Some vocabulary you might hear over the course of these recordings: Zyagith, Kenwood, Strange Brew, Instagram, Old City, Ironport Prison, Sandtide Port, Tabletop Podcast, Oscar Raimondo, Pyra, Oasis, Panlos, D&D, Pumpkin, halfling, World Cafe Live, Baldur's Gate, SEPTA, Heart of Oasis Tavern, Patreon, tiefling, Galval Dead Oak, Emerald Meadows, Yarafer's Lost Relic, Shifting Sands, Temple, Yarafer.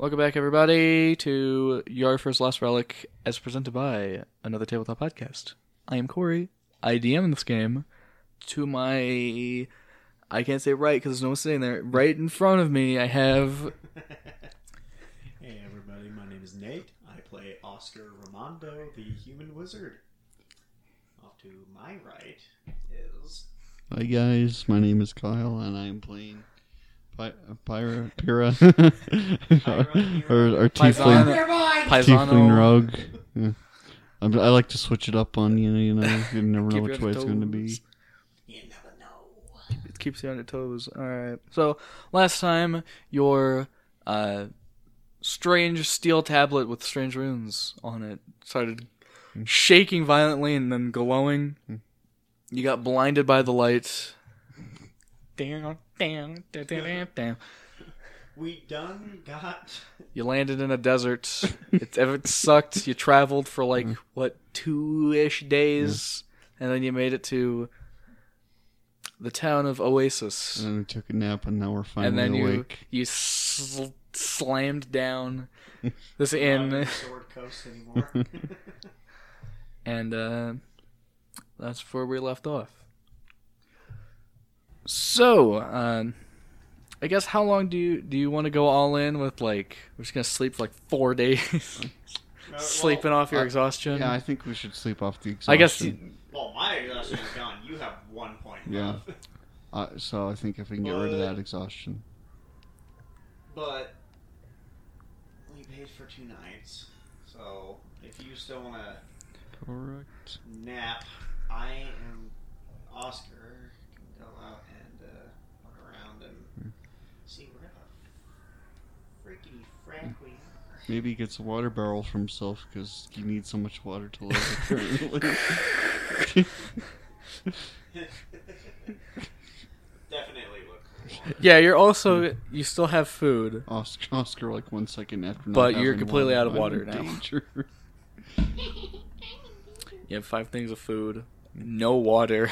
Welcome back, everybody, to Yarafer's Lost Relic, as presented by another Tabletop Podcast. I am Corey. I DM in this game. To my... I can't say right, because there's no one sitting there. Right in front of me, I have... Hey, everybody. My name is Nate. I play Oscar Raimondo, the human wizard. Off to my right is... Hi, guys. My name is Kyle, and I am playing... Pyra, or tiefling rogue. Yeah. I like to switch it up on you never know which way it's going to be. You never know. It keeps you on your toes. All right. So last time, your strange steel tablet with strange runes on it started shaking violently and then glowing. You got blinded by the light. Damn. We done got... You landed in a desert. It sucked. You traveled for like, two-ish days, and then you made it to the town of Oasis. And then we took a nap, and now we're finally awake. And then you slammed down this inn. Not on the Sword Coast anymore. And that's where we left off. So, I guess how long do you want to go all in with, like, we're just going to sleep for, like, 4 days? Sleeping off your exhaustion? Yeah, I think we should sleep off the exhaustion. I guess... my exhaustion is gone. You have 1 point left. Yeah. So I think if we can get rid of that exhaustion. But we paid for 2 nights, so if you still want to... Correct. ...nap, I am Oscar. Go out and walk around and see where the freaky frack we are. Maybe he gets a water barrel for himself because he needs so much water to live apparently. Definitely look for water. Yeah, you're also you still have food. Oscar like 1 second after not but you're completely out of water now. Danger. You have 5 things of food, no water.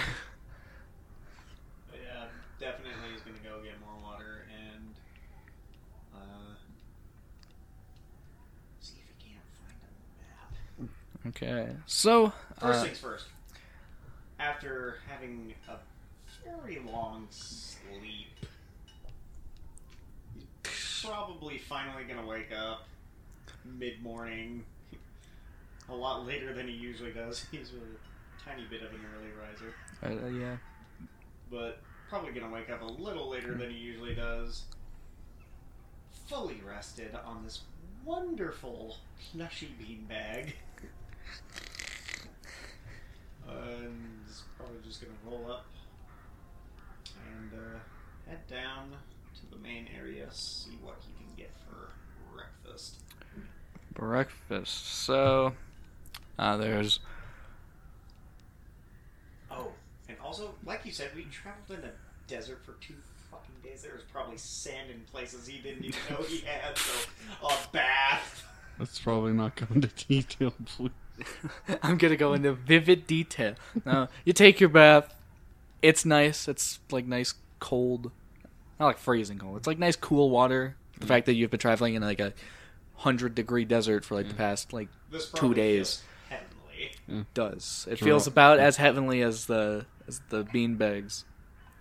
Definitely is going to go get more water and see if he can't find a map. Okay, so... First things first. After having a very long sleep, he's probably finally going to wake up mid-morning. A lot later than he usually does. He's a tiny bit of an early riser. Yeah. But... Probably going to wake up a little later than he usually does. Fully rested on this wonderful plushy beanbag. And he's probably just going to roll up and head down to the main area, see what he can get for breakfast. So, there's... Oh. And also, like you said, we traveled in a desert for 2 fucking days. There was probably sand in places he didn't even know he had, so a bath. Let's probably not go into detail, please. I'm going to go into vivid detail. Now, you take your bath. It's nice. It's, like, nice cold. Not, like, freezing cold. It's, like, nice cool water. The fact that you've been traveling in, like, a 100-degree desert for, like, the past, like, 2 days. It does. It feels about as heavenly as the beanbags.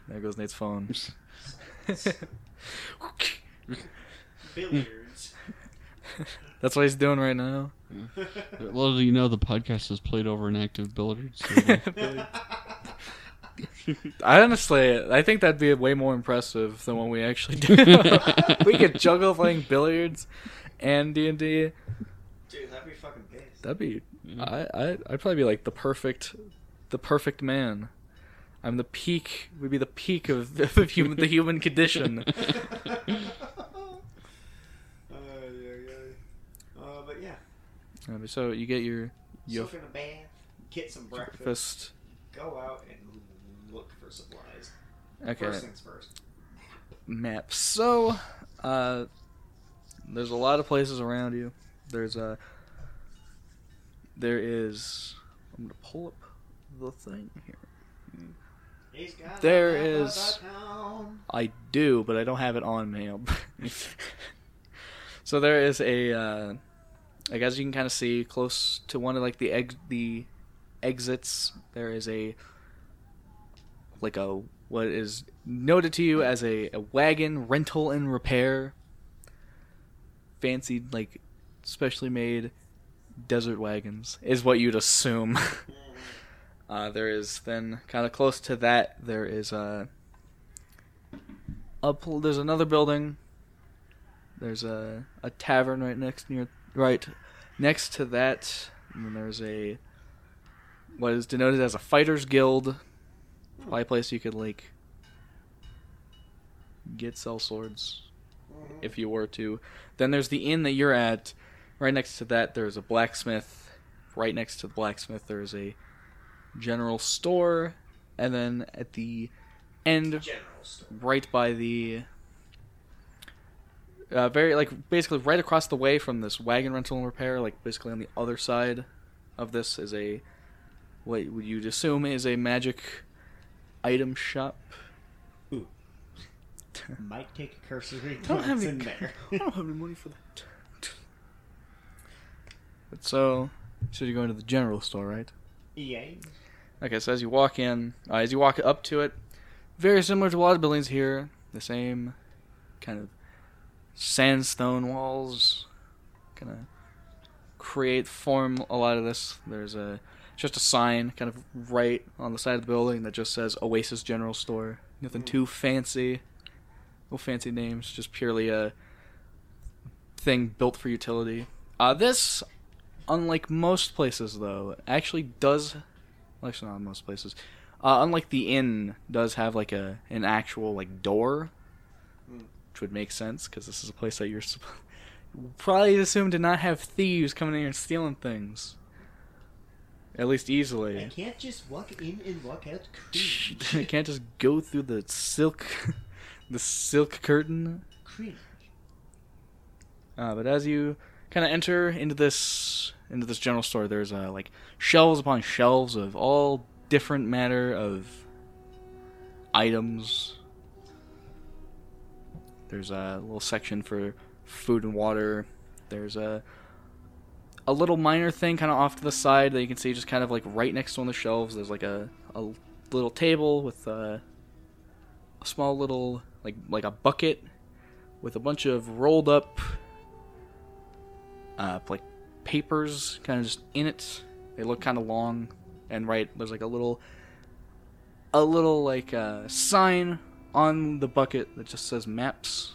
There goes Nate's phone. Billiards. That's what he's doing right now. Yeah. Well, you know the podcast is played over an active billiards. So... I think that'd be way more impressive than what we actually do. We could juggle playing billiards and D&D. Dude, that'd be fucking base. That'd be... I'd probably be like the perfect man. I'm the peak. We'd be the peak of the human condition. Yeah. But yeah. So you get your soak in a bath, get some breakfast, go out and look for supplies. Okay. First things first. Map. So, there's a lot of places around you. I'm going to pull up the thing here. He's got I do, but I don't have it on me. So there is a, like as you can kind of see, close to one of like the exits, there is a, like a, what is noted to you as a wagon rental and repair. Fancied, like, specially made desert wagons is what you'd assume. There is then kind of close to that, there is there's another building. There's a tavern right next to that, and then there's a what is denoted as a fighter's guild, probably a place you could like get sell swords if you were to. Then there's the inn that you're at. Right next to that, there's a blacksmith. Right next to the blacksmith, there's a general store, and then at the end, right by the very like basically right across the way from this wagon rental and repair, like basically on the other side of this is a what you'd assume is a magic item shop. Ooh, might take a cursory glance in there. I don't have any money for that. But so you're going to the general store, right? Yeah. Okay, so as you walk in, as you walk up to it, very similar to a lot of buildings here, the same kind of sandstone walls, kind of create form a lot of this. There's just a sign kind of right on the side of the building that just says Oasis General Store. Nothing too fancy, no fancy names, just purely a thing built for utility. This, unlike most places, though, actually does... Well, actually, not most places. Unlike the inn, does have, like, an actual, like, door. Which would make sense, because this is a place that you're... probably assumed to not have thieves coming in here and stealing things. At least easily. I can't just walk in and walk out. I can't just go through the silk curtain. Cringe. But as you... kind of enter into this general store. There's like shelves upon shelves of all different matter of items. There's a little section for food and water. There's a little minor thing kind of off to the side that you can see just kind of like right next to one of the shelves. There's like a little table with a small little like a bucket with a bunch of rolled up. Like papers kind of just in it. They look kind of long, and right there's like a little like sign on the bucket that just says maps.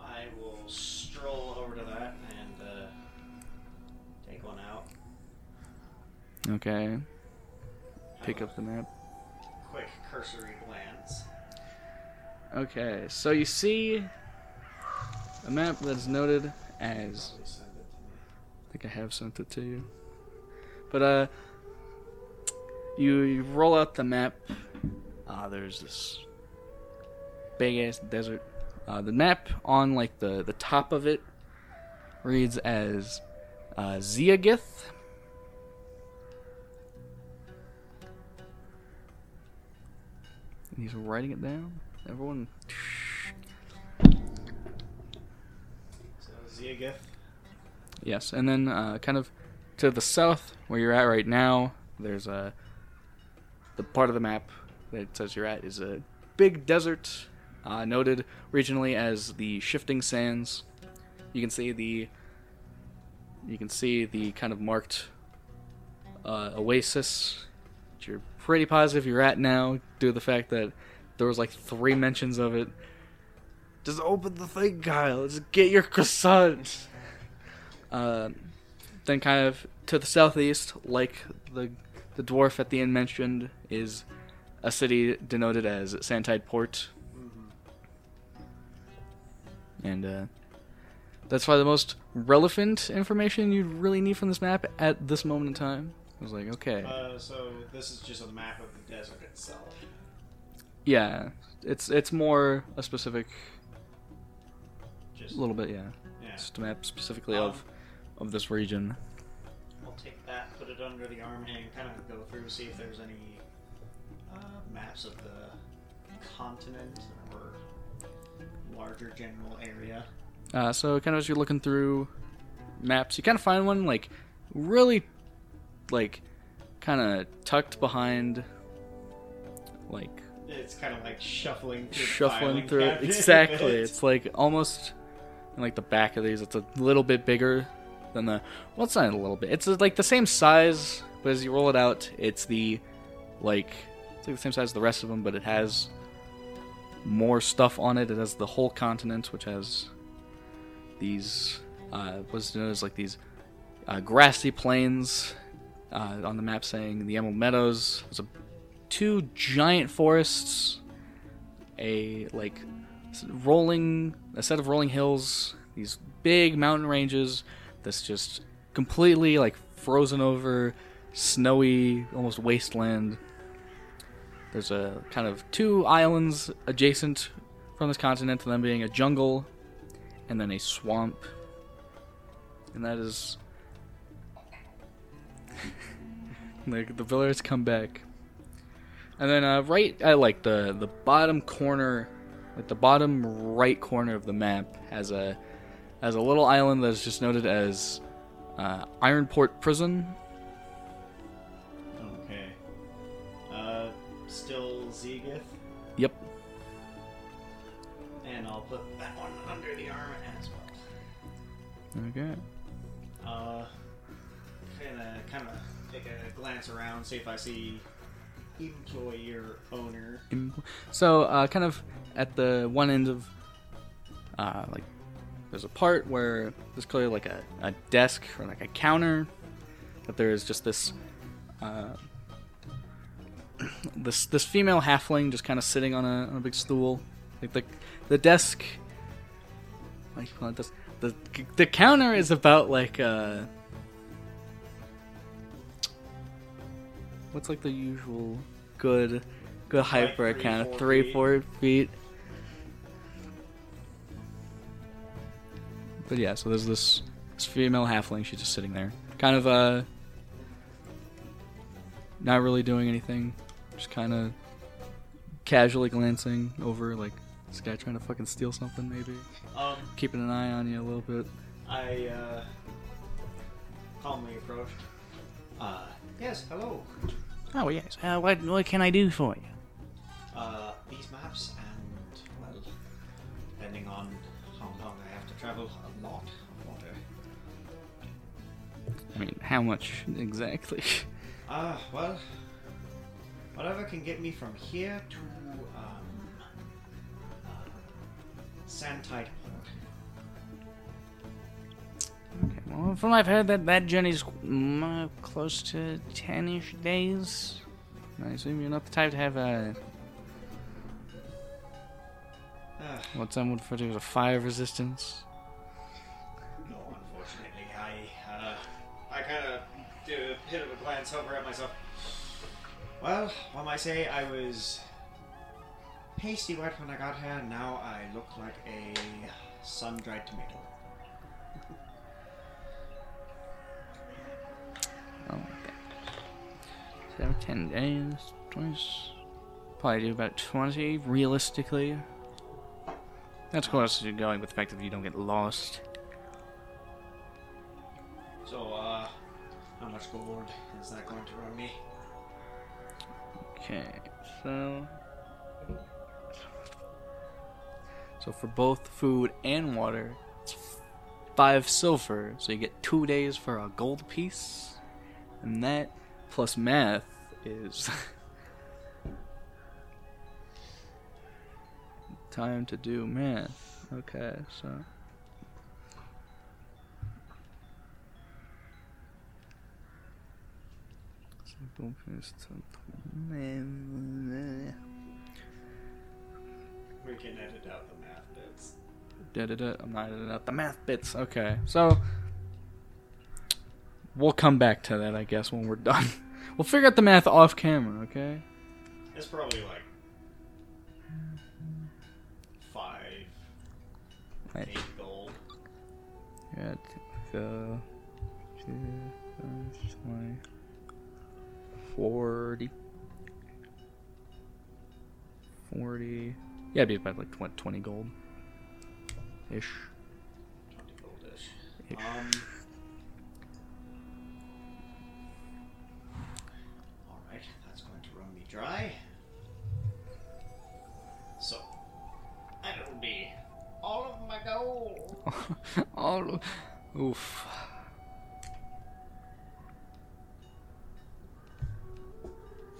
I will stroll over to that and take one out. Okay. Pick up the map. Quick cursory glance. Okay, so you see a map that's noted as... I think I have sent it to you. But, you roll out the map. There's this big-ass desert. The map on, like, the top of it reads as Zyagith. And he's writing it down. Everyone... Zyagith. Yes, and then kind of to the south where you're at right now, there's the part of the map that it says you're at is a big desert, noted regionally as the Shifting Sands. You can see the kind of marked oasis, which you're pretty positive you're at now due to the fact that there was like 3 mentions of it. Just open the thing, Kyle. Just get your croissant. Then kind of to the southeast, like the dwarf at the inn mentioned, is a city denoted as Sandtide Port. Mm-hmm. And that's probably the most relevant information you'd really need from this map at this moment in time. I was like, okay. So this is just a map of the desert itself. Yeah. It's more a specific... a little bit, yeah. Just a map specifically of this region. I'll take that, put it under the arm, and kind of go through, see if there's any maps of the continent or larger general area. So kind of as you're looking through maps, you kind of find one like really like kind of tucked behind like it's kind of like shuffling through it. Exactly. It's like almost in like the back of these. It's a little bit bigger than the well, it's not a little bit. It's like the same size, but as you roll it out, it's like the same size as the rest of them, but it has more stuff on it. It has the whole continent, which has these what's known as like these grassy plains on the map, saying the Emerald Meadows. There's two giant forests, a set of rolling hills, these big mountain ranges that's just completely like frozen over, snowy, almost wasteland. There's a kind of two islands adjacent from this continent to them being a jungle and then a swamp. And that is like the villagers come back. And then right at like the bottom corner, like the bottom right corner of the map has a little island that is just noted as Ironport Prison. Okay. Still Zyagith? Yep. And I'll put that one under the arm as well. Okay. Kind of take a glance around, see if I see employer owner. So, kind of at the one end of, like, there's a part where there's clearly like a desk or like a counter, but there is just this, this female halfling just kind of sitting on a big stool. Like the desk, like the counter is about like what's like the usual good height like for a kind of 3-4 feet. But yeah, so there's this female halfling. She's just sitting there, kind of not really doing anything, just kind of casually glancing over, like this guy trying to fucking steal something, maybe. Keeping an eye on you a little bit. I calmly approached. Yes, hello. Oh, yes. What can I do for you? These maps and, well, depending on how long I have to travel, a lot of water. I mean, how much exactly? Well, whatever can get me from here to, Sandtide Port. Okay, well, from what I've heard, that journey's close to 10-ish days. I assume you're not the type to have what some would refer to as a fire resistance. No, unfortunately. I kind of do a bit of a glance over at myself. Well, what might I say? I was pasty white when I got here, and now I look like a sun-dried tomato. Oh my god. 7, 10 days, twice. Probably do about 20, realistically. That's close to going with the fact that you don't get lost. So, how much gold is that going to run me? Okay, so for both food and water, it's 5 silver, so you get 2 days for a gold piece, and that, plus math, is time to do math. Okay, so we can edit out the math bits. I'm not editing out the math bits. Okay, so we'll come back to that, I guess, when we're done. We'll figure out the math off camera, okay? It's probably like 5, 8 gold. Yeah, go 2, 20. 40. Yeah, it'd be about like 20 gold-ish. Alright, that's going to run me dry. So, that'll be all of my gold. Oof.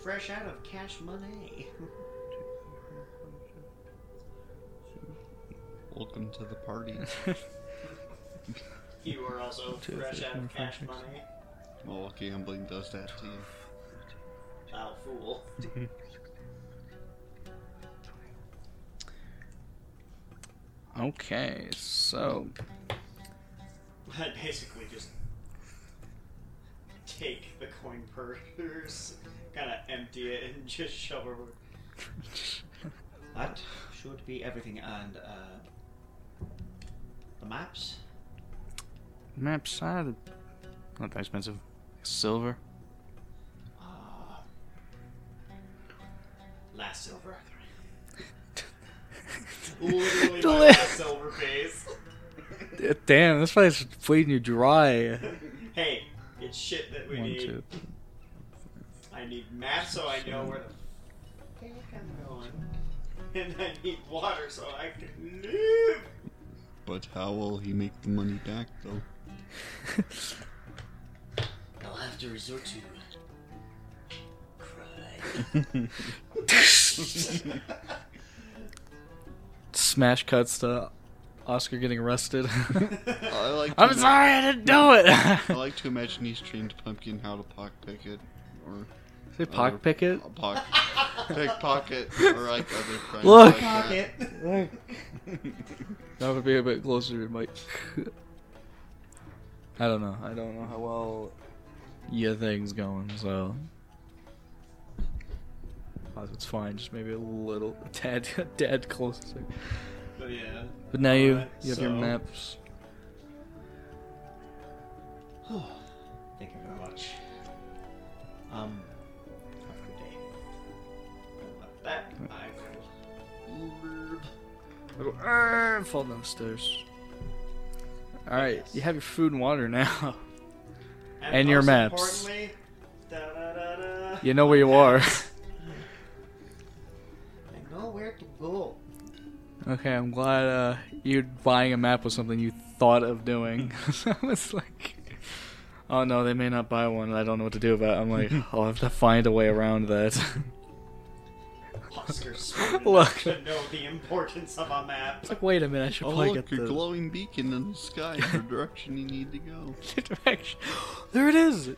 Fresh out of cash money. Welcome to the party. You were also fresh out of cash money. Well, lucky humbling does that to you. Foul fool. Okay, so I basically just take the coin purse, kind of empty it, and just shove it. That should be everything, and the maps. Maps are not that expensive. Silver. Last silver. Literally my last silver face. Damn, this place is bleeding you dry. Hey, it's shit that we need. Two. I need maps so I know where the fuck I'm going. And I need water so I can live. But how will he make the money back, though? I'll have to resort to cry. Smash cuts to Oscar getting arrested. I'm sorry, I didn't do it! I like to imagine he's trained Pumpkin how to pockpicket. Say pockpicket? Pickpocket or like other friends. Look! Pocket. Look. That would be a bit closer to Mike. I don't know. I don't know how well your thing's going, so. It's fine, just maybe a little tad closer. But yeah. But now you have your maps. Oh, thank you very much. Have a good day. About that, I will fall down the stairs. Alright, yes. You have your food and water now. And your maps. You know where you are. I know where to go. Okay, I'm glad you buying a map was something you thought of doing. So I was like, oh no, they may not buy one and I don't know what to do about it. I'm like, I'll have to find a way around that. Look, to know the importance of a map. It's like, wait a minute, I should probably get the glowing beacon in the sky for the direction you need to go. Direction. There it is.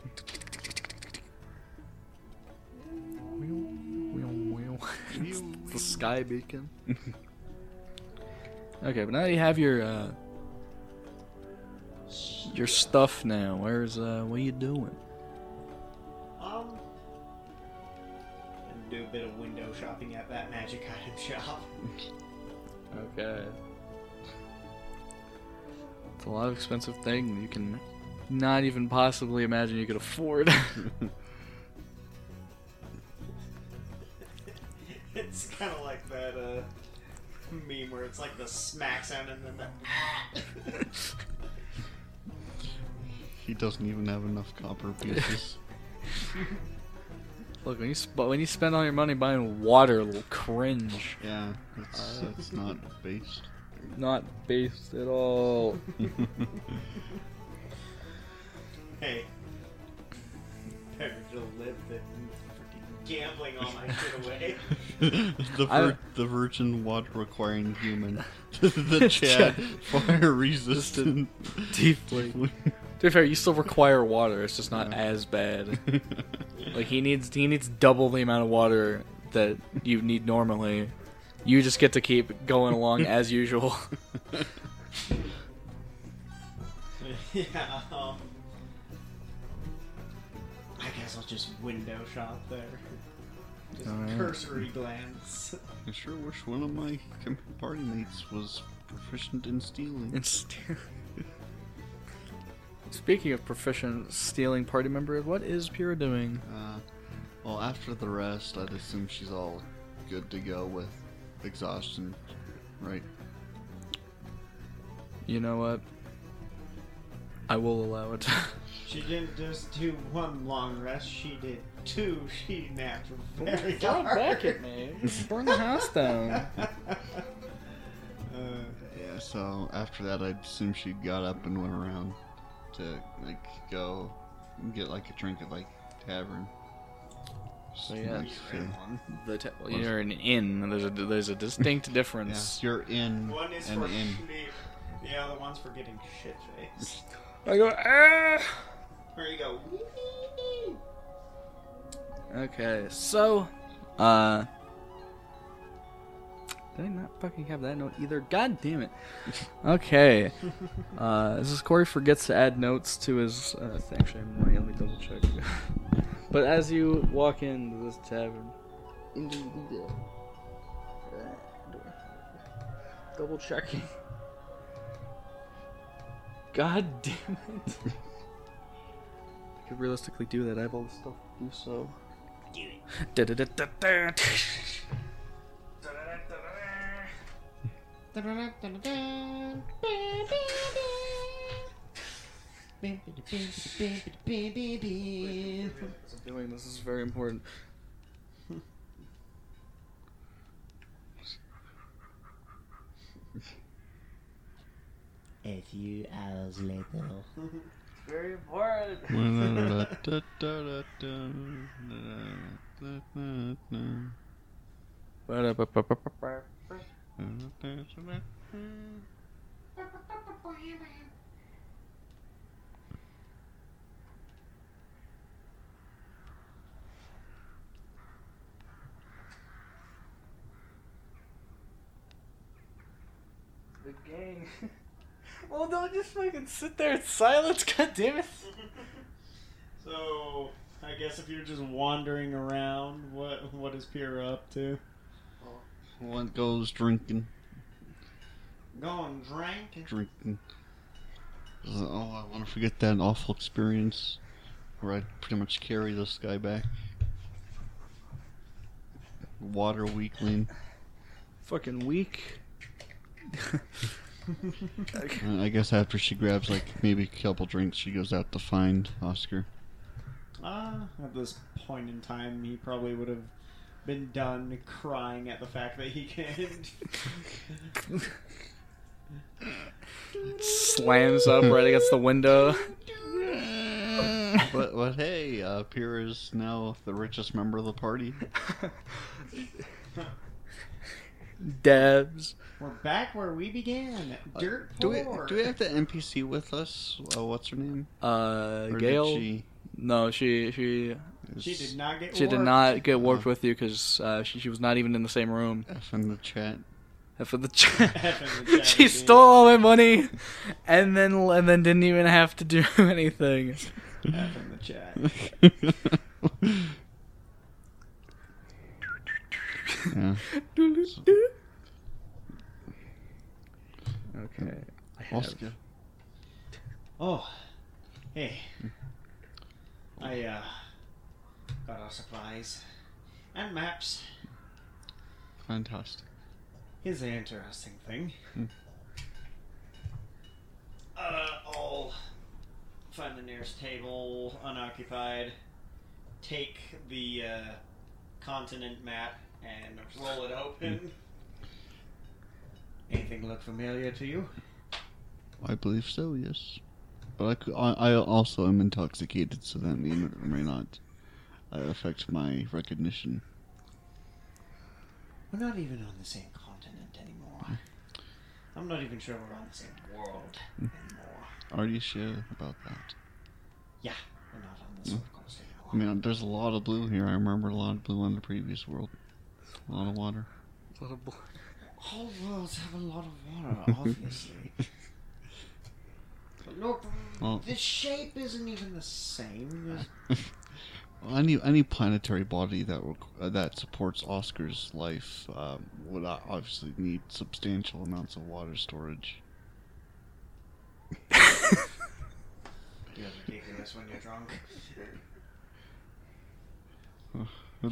The sky beacon. Okay, but now you have your stuff now. What are you doing? Do a bit of window shopping at that magic item shop. Okay. It's a lot of expensive things you can not even possibly imagine you could afford. It's kind of like that meme where it's like the smack sound and then the He doesn't even have enough copper pieces. Look, when you spend all your money buying water, it'll cringe. Yeah, it's not based. Not based at all. Hey, better to live than freaking gambling all my shit away. The virgin water-requiring human. The Chad fire-resistant. Deeply. To be fair, you still require water. It's just not as bad. Like he needs double the amount of water that you need normally. You just get to keep going along as usual. Yeah. I guess I'll just window shop there. Just a cursory glance. I sure wish one of my party mates was proficient in stealing. Speaking of proficient stealing party member, what is Pyra doing? Well, after the rest, I'd assume she's all good to go with exhaustion, right? You know what? I will allow it. She didn't just do one long rest, she did two. She napped very hard. Throw it back at me. Burn the house down. Yeah, so after that, I assume she got up and went around to, like, go and get, like, a drink at, like, tavern. So, yeah. You're an inn. There's a distinct difference. Yeah, you're in. One is for sleep. The other one's for getting shit-faced. I go, ah! There you go. Wee! Okay, so, did I not fucking have that note either? God damn it. Okay. This is Corey forgets to add notes to his, actually, I'm right, let me double check. But as you walk into this tavern, double checking. God damn it. I could realistically do that. I have all the stuff to do, so. Do it. This is very important. A few hours later. Very important. The gang. Well, don't just fucking sit there in silence, goddammit. So, I guess if you're just wandering around, what is Pyra up to? One goes drinking. Going drinking? Drinking. Oh, I want to forget that awful experience where I pretty much carry this guy back. Water weakling. Fucking weak. I guess after she grabs, like, maybe a couple drinks, she goes out to find Oscar. At this point in time, he probably would have been done crying at the fact that he can't. Slams up right against the window. But hey, Pierre is now the richest member of the party. Debs. We're back where we began. Dirt poor. Do we have the NPC with us? What's her name? Gail. No, she did not get. She warped. Did not get warped with you because she was not even in the same room. F in the chat. She stole all my money, and then didn't even have to do anything. F in the chat. Yeah. Okay. Oscar. Oh, hey. I got our supplies and maps. Fantastic. Here's an interesting thing. I'll find the nearest table unoccupied. Take the continent map and roll it open. Anything look familiar to you? I believe so, yes. But I also am intoxicated, so that may or may not affect my recognition. We're not even on the same continent anymore. I'm not even sure we're on the same world anymore. Are you sure about that? Yeah, we're not on this world coast anymore. I mean, there's a lot of blue here. I remember a lot of blue on the previous world. A lot of water. A lot of blue. All worlds have a lot of water, obviously. But look, the shape isn't even the same. Well, any planetary body that supports Oscar's life would obviously need substantial amounts of water storage. You're ridiculous when you're drunk.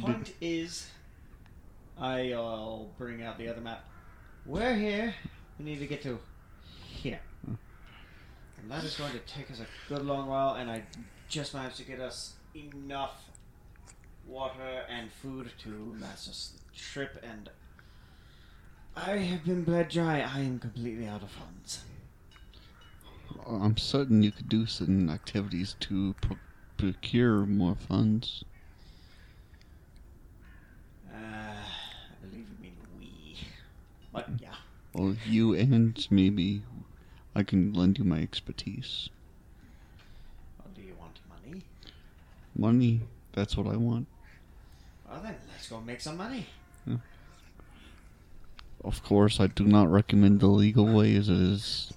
Point is, I'll bring out the other map. We're here. We need to get to here. And that is going to take us a good long while, and I just managed to get us enough water and food to last us the trip, and I have been bled dry. I am completely out of funds. I'm certain you could do certain activities to procure more funds. I believe you mean we. But yeah. Well, you and maybe I can lend you my expertise. Well, do you want money? Money. That's what I want. Well then, let's go make some money. Yeah. Of course, I do not recommend the legal way, as it is...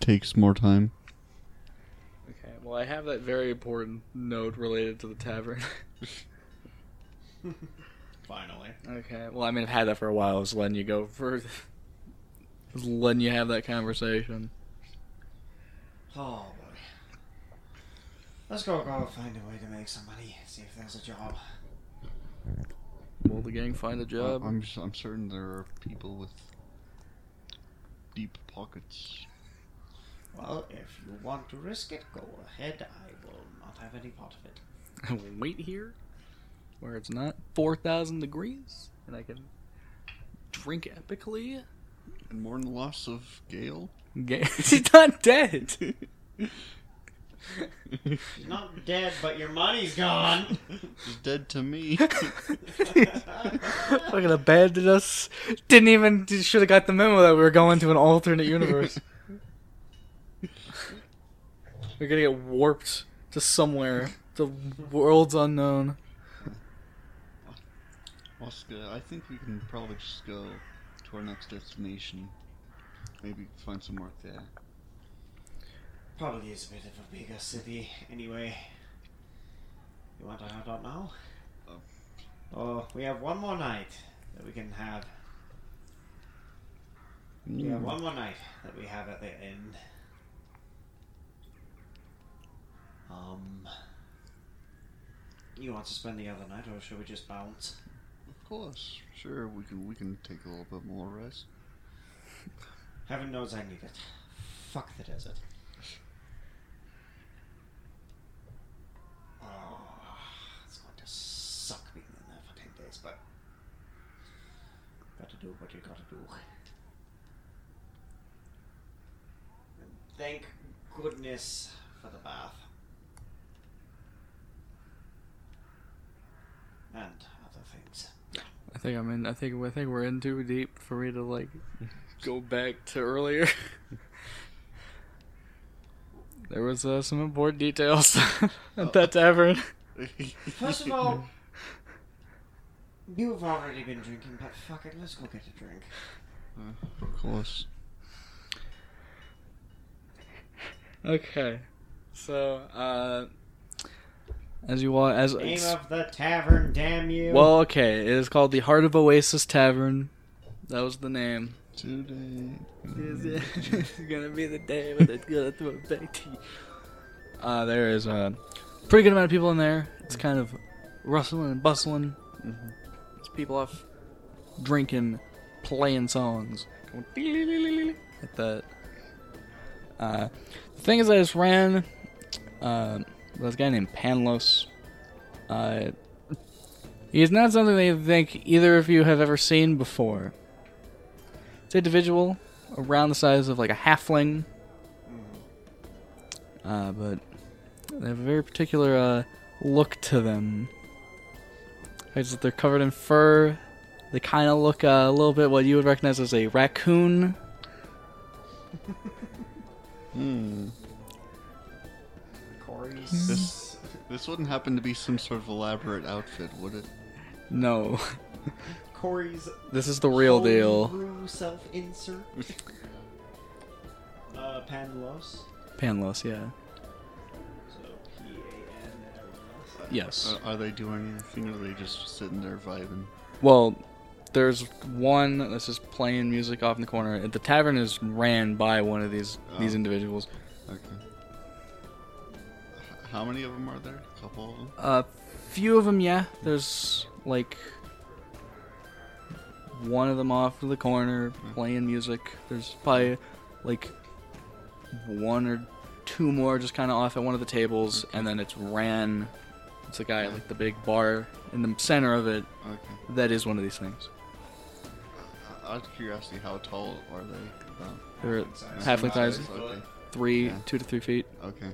takes more time. Okay, well, I have that very important note related to the tavern. Finally. Okay, well, I mean, I've had that for a while. I was letting you go for... Just letting you have that conversation. Oh, boy. Let's go find a way to make some money. See if there's a job. Will the gang find a job? I'm certain there are people with deep pockets. Well, if you want to risk it, go ahead. I will not have any part of it. I will wait here, where it's not 4,000 degrees, and I can drink epically. And mourn the loss of Gale. She's not dead. She's not dead, but your money's gone. She's dead to me. Fucking abandoned us. Didn't even... Should have got the memo that we were going to an alternate universe. We're gonna get warped to somewhere. The world's unknown. Oscar, I think we can probably just go to our next destination. Maybe find some work there. Probably is a bit of a bigger city, anyway. You want to head out now? Oh, we have one more night that we can have. We have one more night that we have at the inn. You want to spend the other night, or should we just bounce? Of course, sure. We can take a little bit more rest. Heaven knows I need it. Fuck the desert. But gotta do what you gotta do. And thank goodness for the bath. And other things. I think we're in too deep for me to like go back to earlier. There was some important details at that tavern. First of all, you've already been drinking, but fuck it, let's go get a drink. Of course. Okay, so name of the tavern, damn you. Well, okay, it is called the Heart of Oasis Tavern. That was the name. Today it's gonna be the day when it's gonna throw it back to you. There is a pretty good amount of people in there. It's kind of rustling and bustling. Mm-hmm. It's people off drinking, playing songs. Like that. The thing is, I just ran with this guy named Panlos. He's not something that you think either of you have ever seen before. It's an individual around the size of like a halfling. But they have a very particular look to them. They're covered in fur. They kind of look a little bit what you would recognize as a raccoon. This wouldn't happen to be some sort of elaborate outfit, would it? No. Corey's. This is the real deal. Self-insert. Panlos. Panlos, yeah. Yes. Are they doing anything, or are they just sitting there vibing? Well, there's one that's just playing music off in the corner. The tavern is ran by one of these individuals. Okay. How many of them are there? A couple of them? Few of them, yeah. There's, like, one of them off in the corner playing music. There's probably, like, one or two more just kind of off at one of the tables, and then it's Ran. It's the guy at like the big bar in the center of it. Okay. That is one of these things. Out of curiosity, how tall are they? They're halfling size. Okay. 2 to 3 feet. Okay.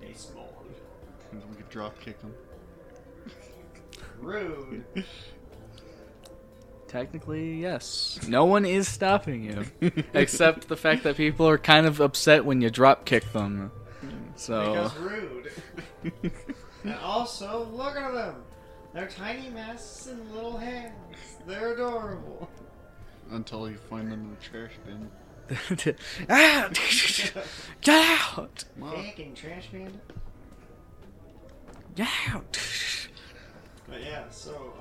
They small. And we could drop kick them. Rude. Technically, yes. No one is stopping you, except the fact that people are kind of upset when you drop kick them. So. Because rude. And also, look at them. They're tiny masses and little hands. They're adorable. Until you find them in the trash bin. Ah! Get out! Fucking trash bin. Get out! But yeah, so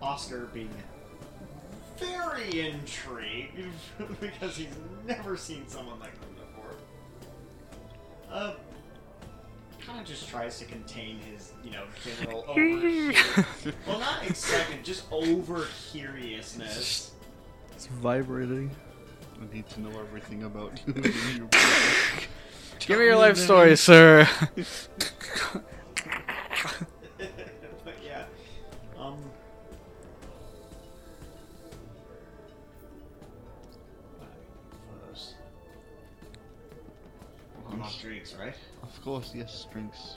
Oscar being very intrigued because he's never seen someone like them before. Kind of just tries to contain his, general over well, not excitement, just over curiousness. It's vibrating. I need to know everything about you. Give me your life story, sir. But yeah, I'm on drinks, right? Of course, yes, drinks.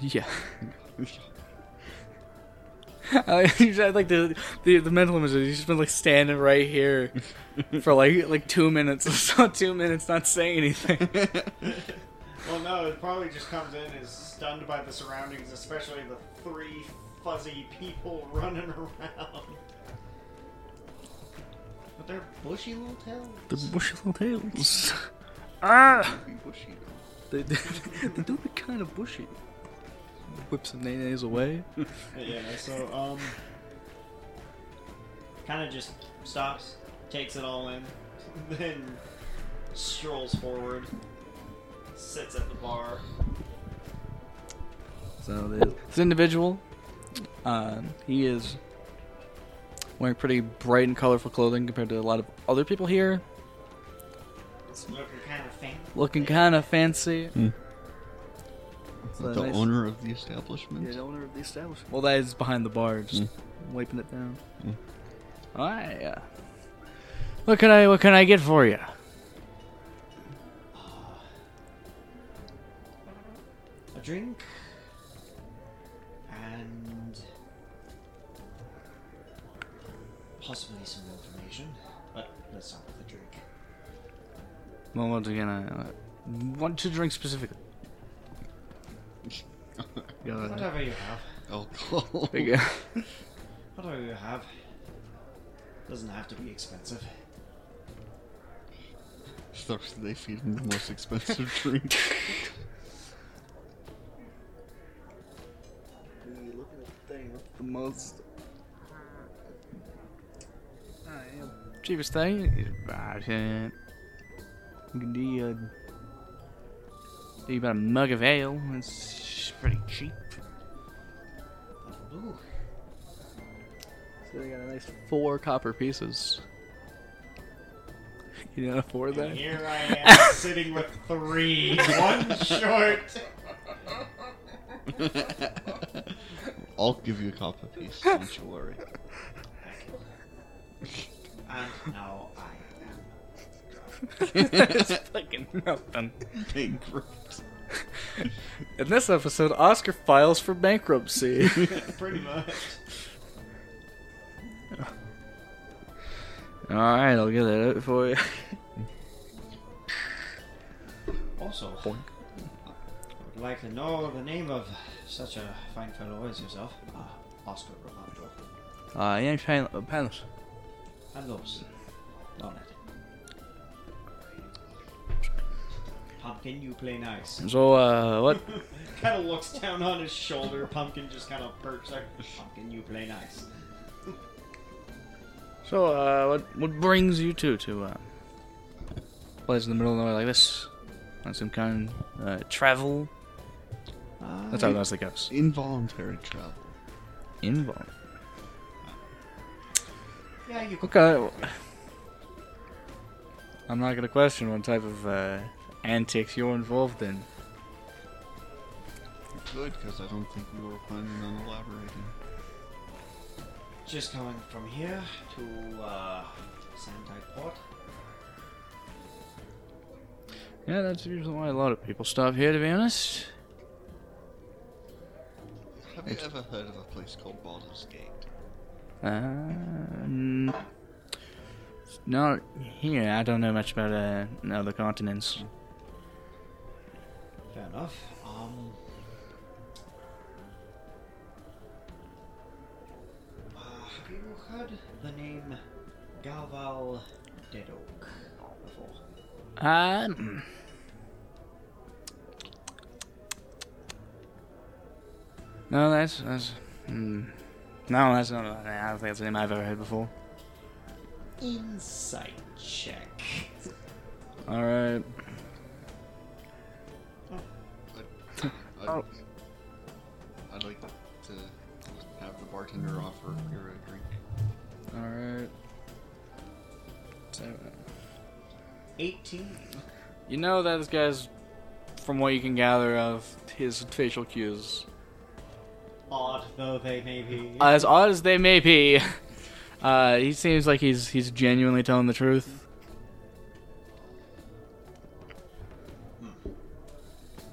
Yeah. I like the mental image. He's just been like standing right here for like 2 minutes. So 2 minutes, not saying anything. Well, no, it probably just comes in and is stunned by the surroundings, especially the three fuzzy people running around. But they're bushy little tails. The bushy little tails. Ah! They do be kind of bushy. Whips and nays away. Yeah, so, kind of just stops, takes it all in, then strolls forward, sits at the bar. So, this individual, he is wearing pretty bright and colorful clothing compared to a lot of other people here. Looking kind of fancy. Hmm. So the owner of the establishment. Yeah, the owner of the establishment. Well, that is behind the bar, just wiping it down. All right. What can I get for you? A drink and possibly some information, but let's start with a drink. Well, once again, I want to drink specifically. Whatever you have. Alcohol. Whatever you have. Doesn't have to be expensive. They feed him the most expensive drink. Look at the thing with the most. Cheapest thing is bad. You can do about a mug of ale. It's pretty cheap. Ooh. So they got a nice 4 copper pieces. You didn't afford that? And here I am sitting with 3. One short. I'll give you a copper piece. Don't you worry. And now I it's fucking nothing. Bankrupt. In this episode, Oscar files for bankruptcy. Pretty much. Alright, I'll get that out for you. Also, I'd like to know the name of such a fine fellow as yourself. Oscar Raimondo. Yeah, Panlos. Panlos. Not it. Pumpkin, you play nice. So, what? Kind of looks down on his shoulder. Pumpkin just kind of perks like, Pumpkin, you play nice. So, what brings you two to, place in the middle of nowhere like this? On some kind of, travel? That's how it mostly goes. Involuntary travel. Involuntary. Yeah, you... Okay, well... I'm not going to question what type of antics you're involved in. Good, because I don't think we were planning on elaborating. Just going from here to Sandtide Port. Yeah, that's usually why a lot of people stop here, to be honest. Have you ever heard of a place called Baldur's Gate? Not here. I don't know much about other continents. Fair enough. Have you heard the name Galval Dead Oak before? No, that's not. I don't think that's a name I've ever heard before. Insight check. All right. I'd like to have the bartender offer Pyra a drink. All right. 18. You know that this guy's, from what you can gather of his facial cues, odd though they may be. As odd as they may be, he seems like he's genuinely telling the truth.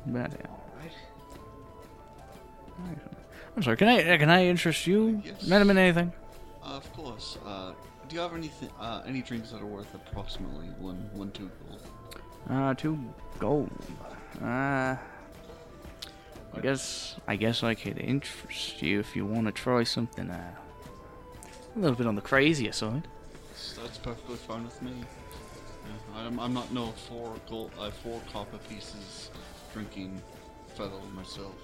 But, yeah. Right. I'm sorry. Can I interest you, yes, madam, in anything? Of course. Do you have any drinks that are worth approximately two gold? 2 gold. I guess I could interest you if you want to try something a little bit on the crazier side. That's perfectly fine with me. I'm not 4 copper pieces drinking fellow myself.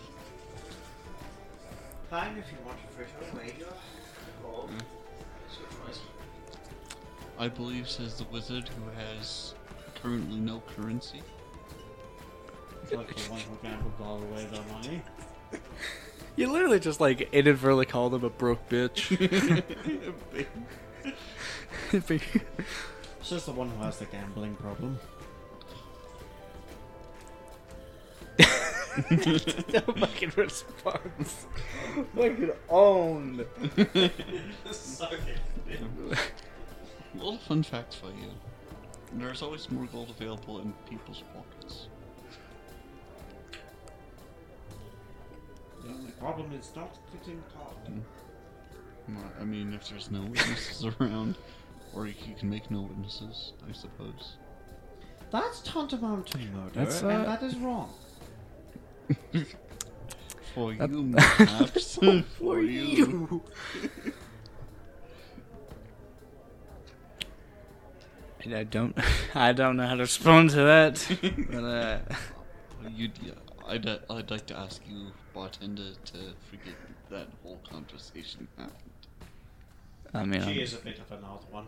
Fine, if you want to fresh away your gold. I believe, says the wizard, who has currently no currency. It's like the one who gambled all the way their money. You literally just inadvertently called him a broke bitch. It's just the one who has the gambling problem. No fucking response. Fucking owned. Suck it. A little fun fact for you. There's always more gold available in people's pockets. The only problem is not fitting cotton. I mean, if there's no witnesses around, or you can make no witnesses, I suppose. That's tantamount to murder, and that is wrong. For you, perhaps. For you. And I don't know how to respond to that. But I'd like to ask you, bartender, to forget that whole conversation happened. I mean, she is a bit of an odd one.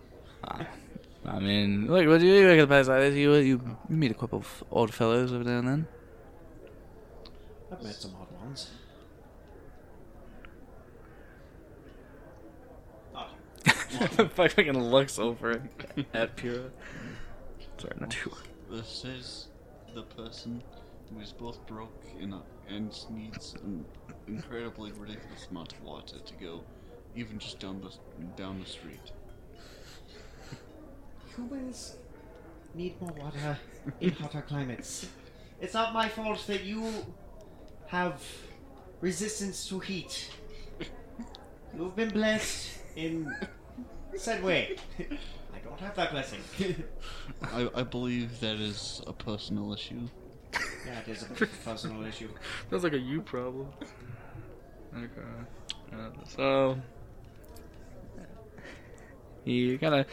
I mean, look, what do you make of the place like this? You meet a couple of odd fellows over there and then. I've met some odd ones. Fucking looks over at Pyra. Sorry, not too. This is the person who is both broke and needs an incredibly ridiculous amount of water to go, even just down the street. Humans need more water in hotter climates. It's not my fault that you have resistance to heat. You've been blessed in said way. I don't have that blessing. I believe that is a personal issue. Yeah, it is a personal issue. Sounds like a you problem. Okay. So he kind of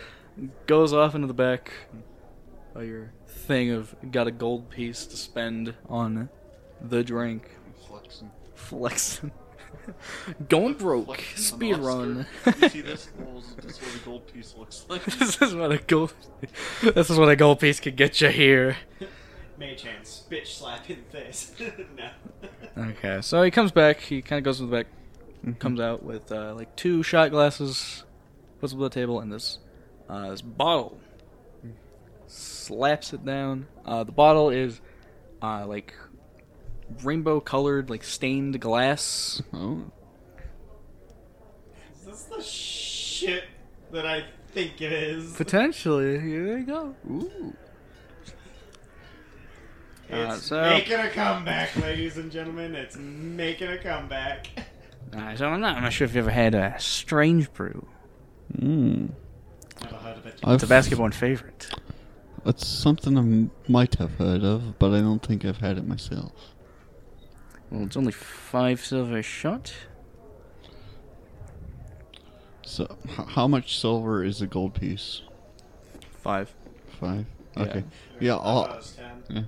goes off into the back of your thing of got a gold piece to spend on the drink. Flexing. Going broke. Speed run. You see this? This is what a gold piece looks like. This is what a gold piece could get you here. Mage hands, bitch slap in the face. No. Okay, so he comes back. He kind of goes in the back, comes out with 2 shot glasses, puts them on the table, and this bottle slaps it down. The bottle is like rainbow colored, like stained glass. Oh. Is this the shit that I think it is? Potentially. Here you go. Ooh. It's making a comeback, ladies and gentlemen. It's making a comeback. So I'm not sure if you've ever had a Strange Brew. Mm. Never heard of it. It's a basketball favorite. It's something I might have heard of, but I don't think I've had it myself. Well, it's only 5 silver a shot. So, how much silver is a gold piece? 5. 5? Okay. Yeah, all... Yeah.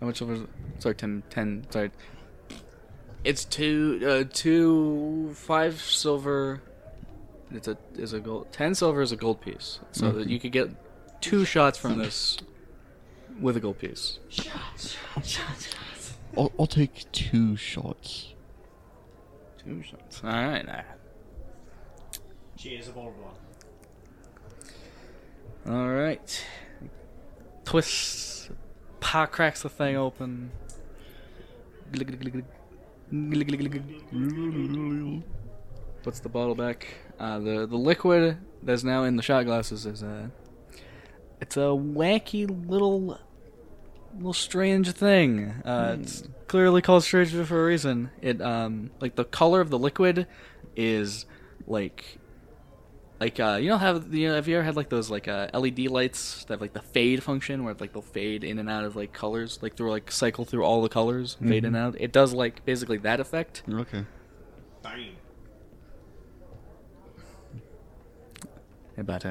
How much silver is it? Sorry, 10, sorry. It's 5 silver. It's a gold. 10 silver is a gold piece. So okay. That you could get 2 shots from this with a gold piece. Shots. I'll take 2 shots. 2 shots. All right. Cheers, a bold one. All right. Twists. Pa cracks the thing open. Puts the bottle back. The liquid that's now in the shot glasses is it's a wacky little strange thing. It's clearly called Strange for a reason. It like the color of the liquid is like have you ever had like those like LED lights that have like the fade function where like they'll fade in and out of like colors, like through like cycle through all the colors, fade in and out. It does like basically that effect. Okay. Dang. But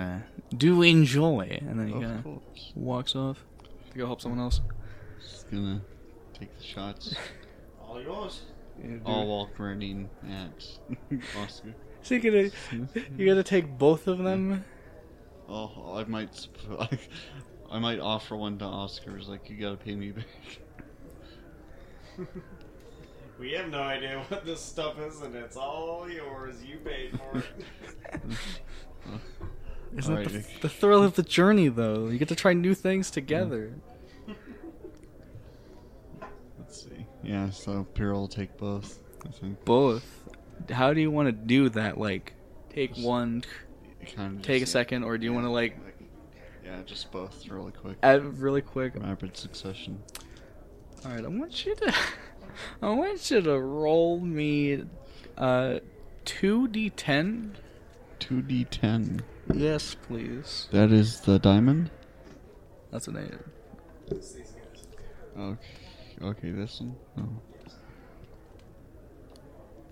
do enjoy, and then he kind of walks off to go help someone else. Just gonna take the shots. All yours. Yeah, all while grinning at Oscar. So you're gonna take both of them? Oh, I might offer one to Oscar. It's like, you gotta pay me back. We have no idea what this stuff is, and it's all yours. You paid for it. Isn't it the thrill of the journey, though? You get to try new things together. Let's see. Yeah, so Pyra will take both, I think. Both? How do you want to do that? Like, take just one, kind of take a second, or do you want to, like... Yeah, just both really quick. Really quick. Rapid succession. Alright, I want you to roll me 2d10. 2d10. Yes, please. That is the diamond? That's an 8. Okay, this one? No.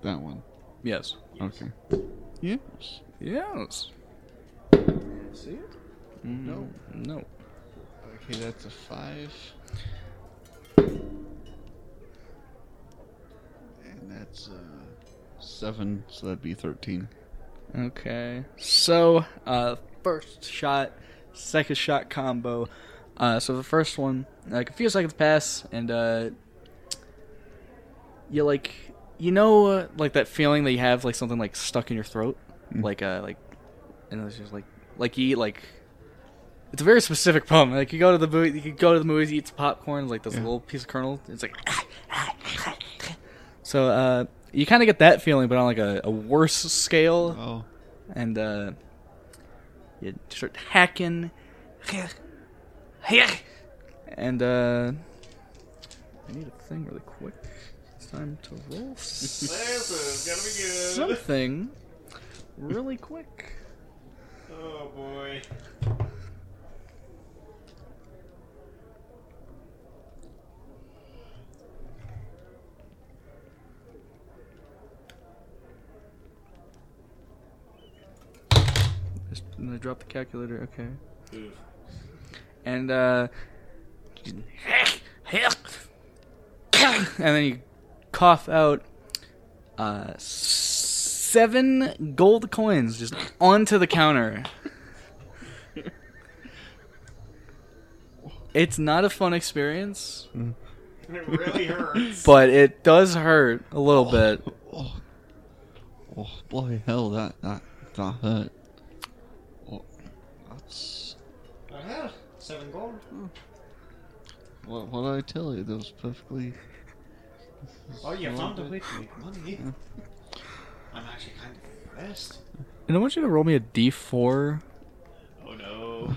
That one? Yes. Okay. Yes. See it? No. Okay, that's a 5. And that's a 7, so that'd be 13. Okay, so first shot, second shot combo. So the first one, like a few seconds pass, and you like that feeling that you have like something like stuck in your throat, and it's just like you eat like. It's a very specific problem. Like you go to the movies, eat some popcorn, like this little piece of kernel. It's like. So you kind of get that feeling, but on like a worse scale. Oh. And you start hacking. And I need a thing really quick. It's time to roll. This is gonna be good. Something really quick. Oh boy. And I dropped the calculator, okay. Ooh. And and then you cough out 7 gold coins just onto the counter. It's not a fun experience. It really hurts. But it does hurt a little bit. Oh bloody hell, that hurt. 7 gold. Hmm. What did I tell you? That was perfectly... Oh, you found a way to make money. Yeah. I'm actually kind of impressed. And I want you to roll me a D4. Oh, no.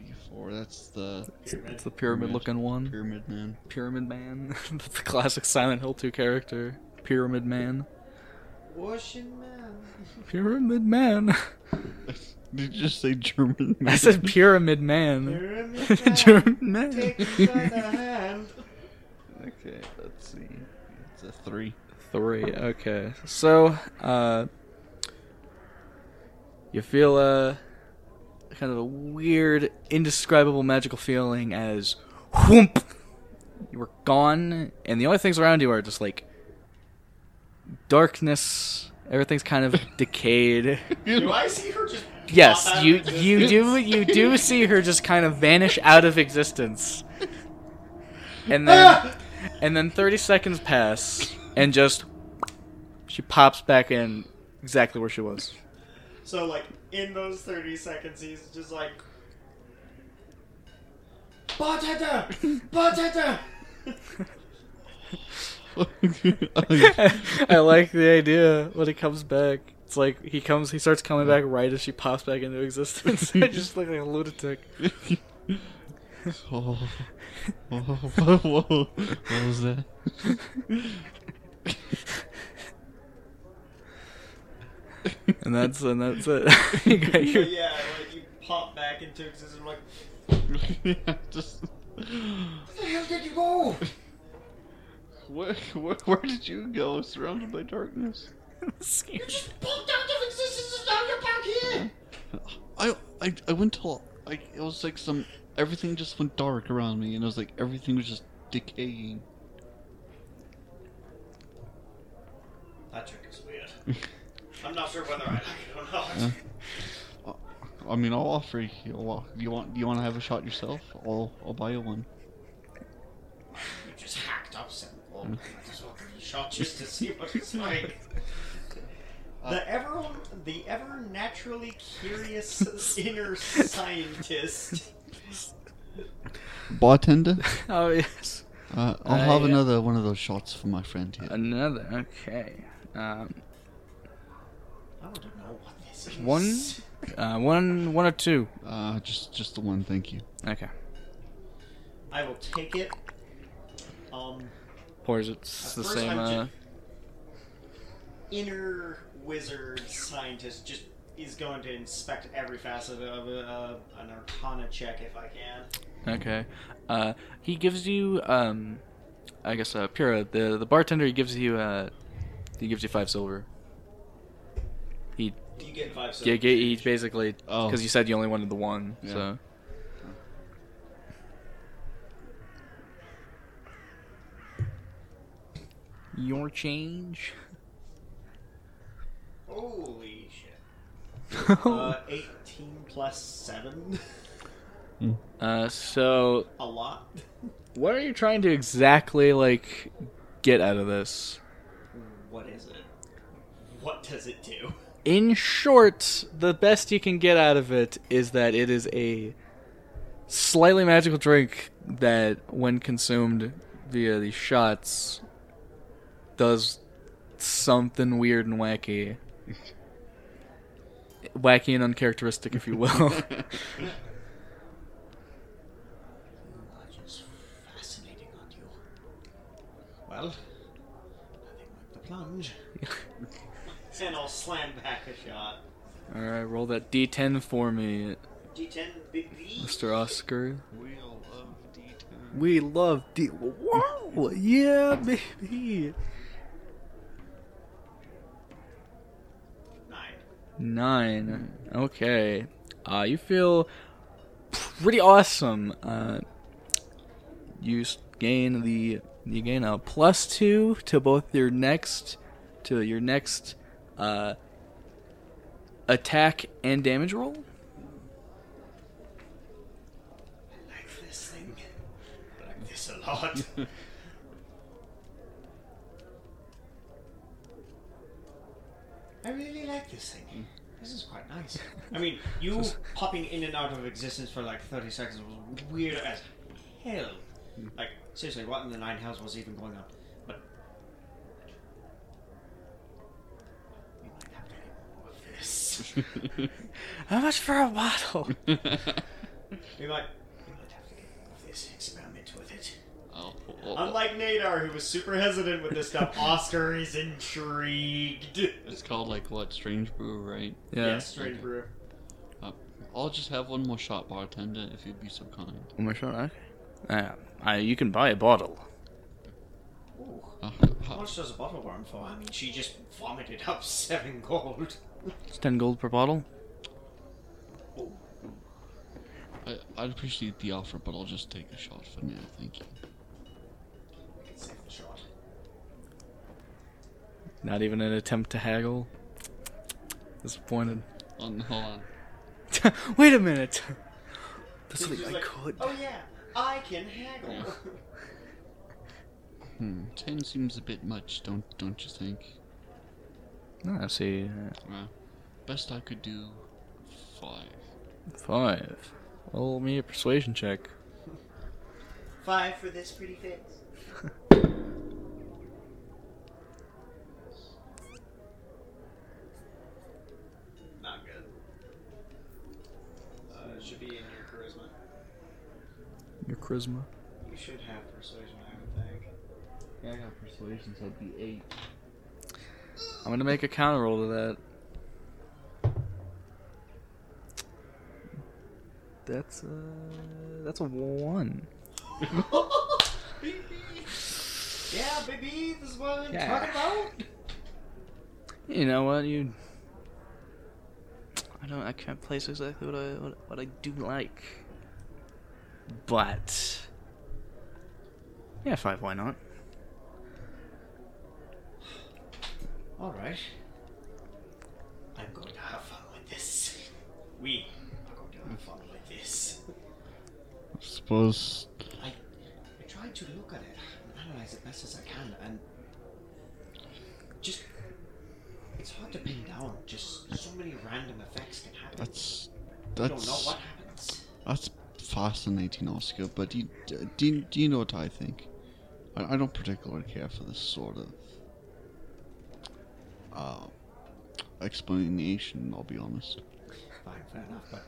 D4, that's the... It's the pyramid-looking one. Pyramid Man. Pyramid Man. That's the classic Silent Hill 2 character. Pyramid Man. Washing Man. Pyramid Man. Did you just say German Man? I said Pyramid Man. Pyramid Man. German Man. Take me by the hand. Okay, let's see. It's a 3. 3, okay. So, you feel kind of a weird, indescribable magical feeling as whoomp! You were gone, and the only things around you are just like darkness. Everything's kind of decayed. Do I see her just? Yes, you do see her just kind of vanish out of existence. And then 30 seconds pass and just she pops back in exactly where she was. So like in those 30 seconds he's just like Potato! I like the idea when he comes back. It's like he starts coming back right as she pops back into existence. I just look like a lunatic. Whoa. What was that? and that's it. Like you pop back into existence. I'm like, Where the hell did you go? Where did you go? Surrounded by darkness. You just popped out of existence and now you're back here. I went to like it was like some everything just went dark around me and it was like everything was just decaying. That trick is weird. I'm not sure whether I like it or not. Yeah. I mean, I'll offer you. Do you want to have a shot yourself? I'll buy you one. You just hacked up some. I might as well give you a shot just to see what it's like. The ever naturally curious inner scientist. Bartender? Oh, yes. I'll have another one of those shots for my friend here. Another? Okay. I don't know what this is. One or two? Just the one, thank you. Okay. I will take it. Pours it's the same, Inner wizard scientist just is going to inspect every facet of an arcana check if I can. Okay. He gives you, I guess, Pyra, the bartender, he gives you 5 silver. You get 5 silver. Yeah, he basically, because you said you only wanted the one, yeah. So... Your change. Holy shit. 18 plus 7. So... A lot. What are you trying to exactly, like, get out of this? What is it? What does it do? In short, the best you can get out of it is that it is a slightly magical drink that, when consumed via these shots... does something weird and wacky. Wacky and uncharacteristic, if you will. Just fascinating on you. Well, I think with the plunge. And I'll slam back a shot. Alright, roll that D10 for me. D10, baby. Mr. Oscar. We all love D10. We love D... Whoa! Yeah, baby! 9. Okay. You feel pretty awesome. You gain a +2 to both your next attack and damage roll. I like this thing. I like this a lot. I really like this thing. this is quite nice. I mean, you popping in and out of existence for like 30 seconds was weird as hell. Like, seriously, what in the nine hells was even going on? But we might have to get more of this. How much for a bottle? we might have to get more of this. Experiment with it. Oh. Unlike Nadar, who was super hesitant with this stuff, Oscar is intrigued. It's called, like, what, Strange Brew, right? Yeah, Strange Brew. I'll just have one more shot, bartender, if you'd be so kind. One more shot, okay. You can buy a bottle. Ooh. How much does a bottle worm for? I mean, she just vomited up 7 gold. It's 10 gold per bottle? Ooh. I'd appreciate the offer, but I'll just take a shot for now, thank you. Shot. Not even an attempt to haggle. Disappointed. Hold on. Wait a minute. That's what I could. Oh yeah, I can haggle. Yeah. 10 seems a bit much. Don't you think? No, I see. Best I could do 5. 5. Roll me a persuasion check. 5 for this pretty face. 8 You should have persuasion, I would think. Yeah, I got persuasion, so it'd be 8. I'm gonna make a counter roll to that. That's a 1. Baby. Yeah, baby, this is what I'm talking about. You know what, I can't place exactly what I do like. But, yeah, 5, why not? Alright. I'm going to have fun with this. We are going to have fun with this. I suppose... I tried to look at it and analyze it best as I can, and... just... it's hard to pin down. Just so many random effects can happen. That's... you don't know what happens. That's... fascinating, Oscar, but do you know what I think? I don't particularly care for this sort of explanation, I'll be honest. Fine, fair enough, but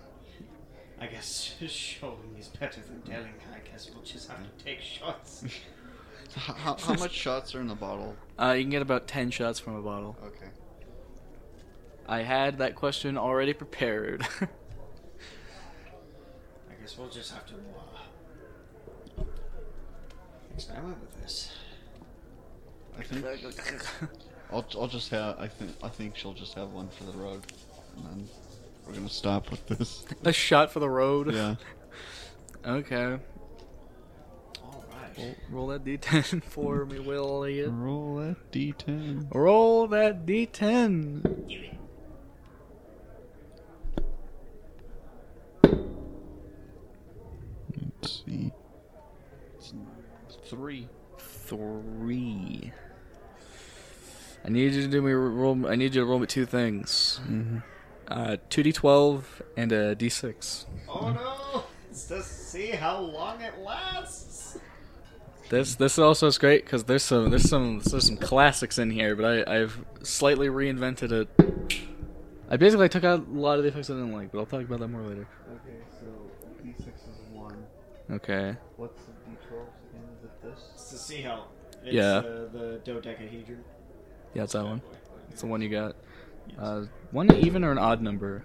I guess showing is better than telling. I guess we'll just have to take shots. So how much shots are in the bottle? You can get about 10 shots from a bottle. Okay. I had that question already prepared. I guess we'll just have to experiment with this. I think I'll just have. I think she'll just have one for the road, and then we're gonna stop with this. A shot for the road. Yeah. Okay. All right. Roll that d10 for me, Willie. Roll that d10. Roll that d10. Give it. 3. I need you to roll me 2 things. 2d12 and a d6. Oh no! It's to see how long it lasts. This also is great because there's some classics in here, but I've slightly reinvented it. I basically took out a lot of the effects I didn't like, but I'll talk about that more later. Okay, so d6 is 1. Okay. What's the d12 again? Is it this? It's the sea hell. It's the dodecahedron. Yeah, it's that one. It's the one you got. Yes. One even or an odd number?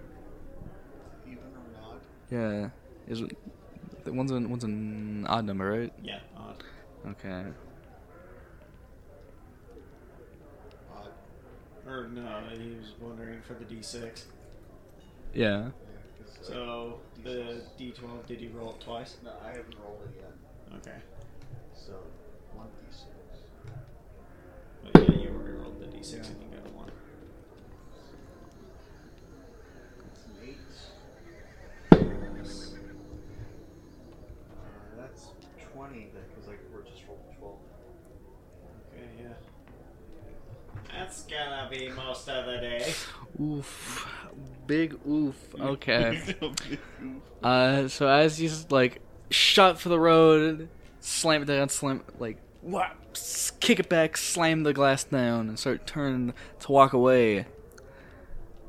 Even or odd? Yeah. One's an odd number, right? Yeah, odd. Okay. Odd. Or no, he was wondering for the d6. Yeah. So, the d12, did you roll it twice? No, I haven't rolled it yet. Okay. So, 1d6. But yeah, you already rolled the d6 and you got a 1. That's an 8. That's 20 then, because we're just rolling 12. Okay, yeah. That's gonna be most of the day. Oof. big oof. Okay. So as he's like shot for the road, slam it down, kick it back, slam the glass down, and start turning to walk away.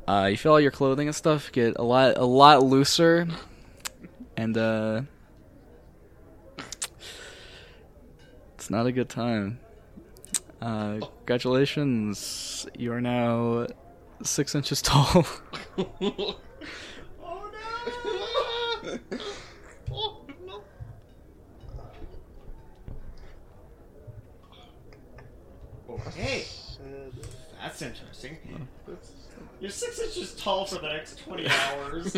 You feel all your clothing and stuff get a lot looser, and it's not a good time. Congratulations, you are now 6 inches tall. Oh no! Oh no! Okay, that's interesting. You're 6 inches tall for the next 20 hours.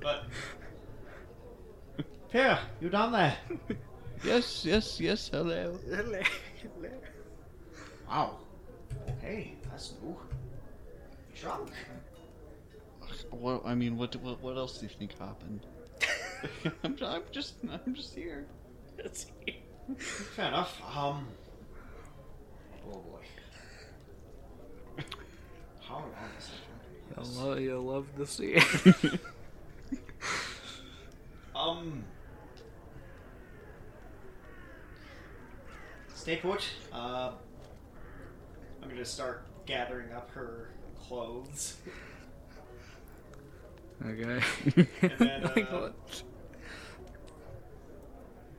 But Pyra, you down there? Yes, hello. Hello. Wow. Hey, that's new. Drunk. Well, I mean, what else do you think happened? I'm just here. That's here. Fair enough. Oh boy. How long is it? You'll love to see it. Stay put. I'm gonna start gathering up her clothes. Okay. And then,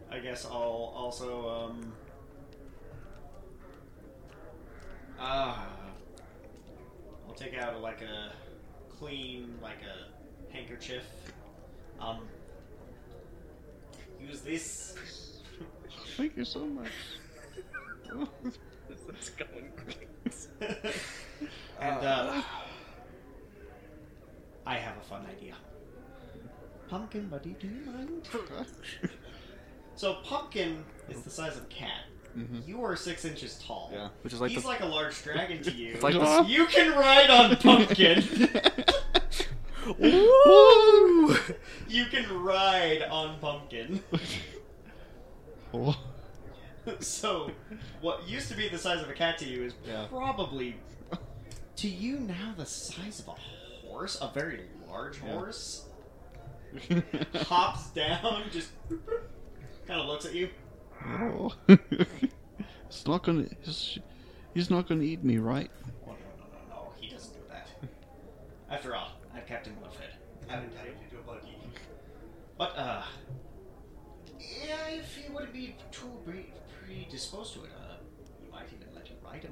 I guess I'll also I'll take out like a clean handkerchief. Use this. Thank you so much. It's going great. And I have a fun idea. Pumpkin, buddy, do you mind? So Pumpkin is the size of a cat. Mm-hmm. You are 6 inches tall. Yeah, which is like he's like a large dragon to you. Like you can ride on Pumpkin. Woo! You can ride on Pumpkin. Oh. So, what used to be the size of a cat to you is probably, to you now, the size of a horse, a very large horse. Hops down, just kind of looks at you. Oh. He's not gonna eat me, right? Oh, no, he doesn't do that. After all, I've kept him well fed. I haven't tied him into a buggy. But, yeah, if he wouldn't be too predisposed to it, you might even let him ride him.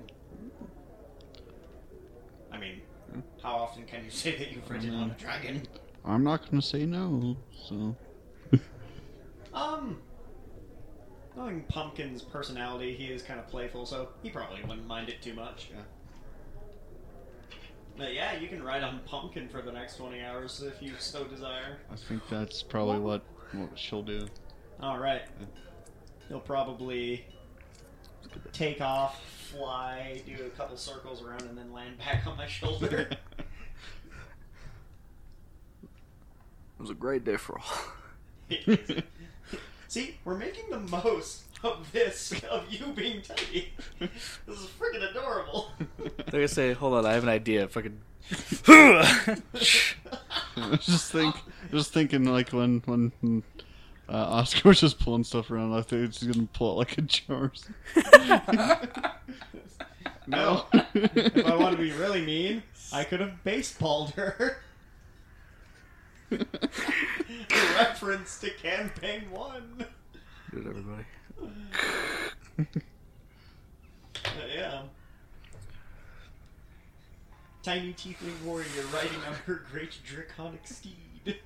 I mean, how often can you say that you've ridden on a dragon? I'm not gonna say no, so... Knowing Pumpkin's personality, he is kind of playful, so he probably wouldn't mind it too much. Yeah. But yeah, you can ride on Pumpkin for the next 20 hours if you so desire. I think that's probably what she'll do. Alright. He'll probably take off, fly, do a couple circles around, and then land back on my shoulder. It was a great day for all. See, we're making the most of this, of you being tiny. This is freaking adorable. They're gonna say, hold on, I have an idea. Fucking. Just thinking like when Oscar was just pulling stuff around. I think he's gonna pull out like a jar. No. If I want to be really mean, I could have baseballed her. Reference to campaign 1. Good, everybody. Yeah. Tiny tiefling warrior riding on her great draconic steed.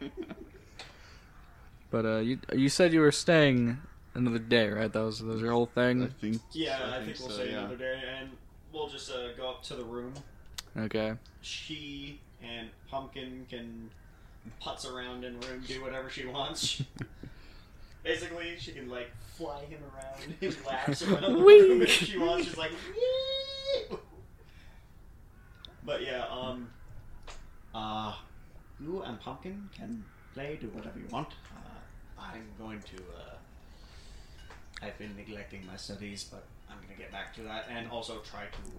But you said you were staying another day, right? That was your whole thing? I think we'll stay another day, and we'll just go up to the room. Okay. She and Pumpkin can putz around in the room, do whatever she wants. Basically, she can, like, fly him around and laps around the room if she wants. She's like, wee! But yeah, you and Pumpkin can play, do whatever you want. I'm going to, I've been neglecting my studies, but I'm going to get back to that, and also try to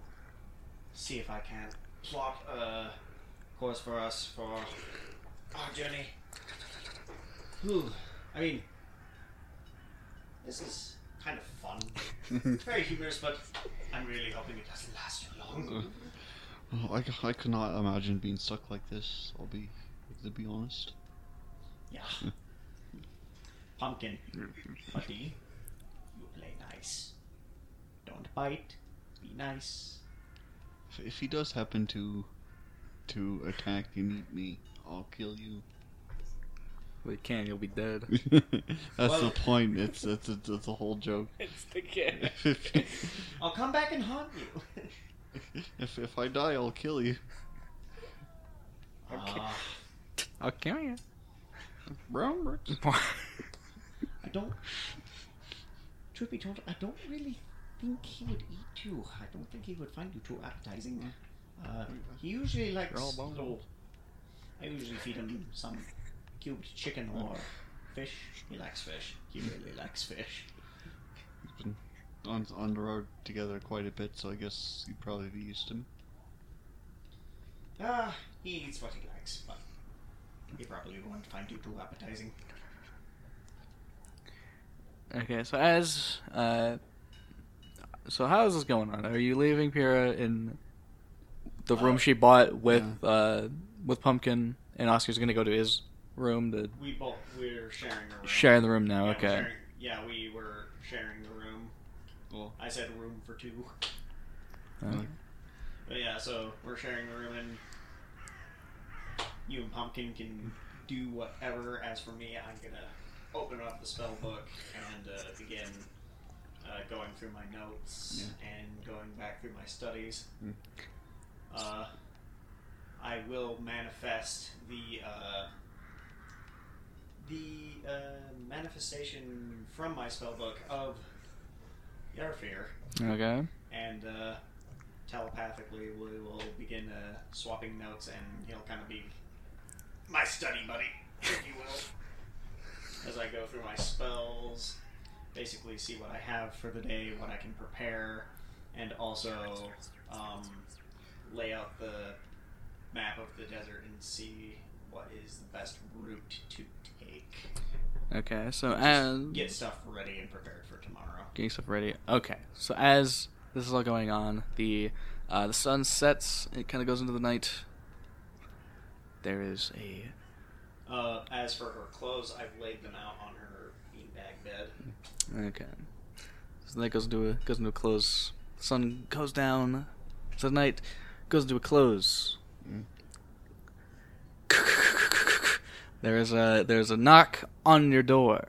see if I can plot course, for us for our journey. Whew. I mean, this is kind of fun. It's very humorous, but I'm really hoping it doesn't last too long. Oh, I could not imagine being stuck like this, to be honest. Yeah. Pumpkin, buddy, you play nice. Don't bite. Be nice. If he does happen to attack and eat me, I'll kill you. Well, you can't. You'll be dead. That's the point. It's a whole joke. It's the gag. I'll come back and haunt you. If I die, I'll kill you. Okay. I'll kill you. Bro. Truth be told, I don't really think he would eat you. I don't think he would find you too appetizing. He usually likes I usually feed him some cubed chicken or fish. He likes fish. He really likes fish. He's been on the road together quite a bit, so I guess you'd probably be used to him. He eats what he likes, but he probably won't find you too appetizing. Okay, so so how is this going on? Are you leaving Pyra in the room she bought with Pumpkin, and Oscar's gonna go to his room? We're sharing a room. Sharing the room now, yeah, okay. We were sharing the room. Cool. I said room for two. But yeah, so we're sharing the room, and you and Pumpkin can do whatever. As for me, I'm gonna open up the spell book and begin going through my notes and going back through my studies. I will manifest the manifestation from my spell book of Yarafer. Okay. And telepathically, we will begin swapping notes, and he'll kind of be my study buddy, if you will. As I go through my spells, basically see what I have for the day, what I can prepare, and also lay out the map of the desert and see what is the best route to take. Okay, so get stuff ready and prepared for tomorrow. Getting stuff ready. Okay, so as this is all going on, the sun sets. It kind of goes into the night. There is a... as for her clothes, I've laid them out on her beanbag bed. Okay. So that goes into a close. The sun goes down. So the night goes into a close. Mm. There's a knock on your door.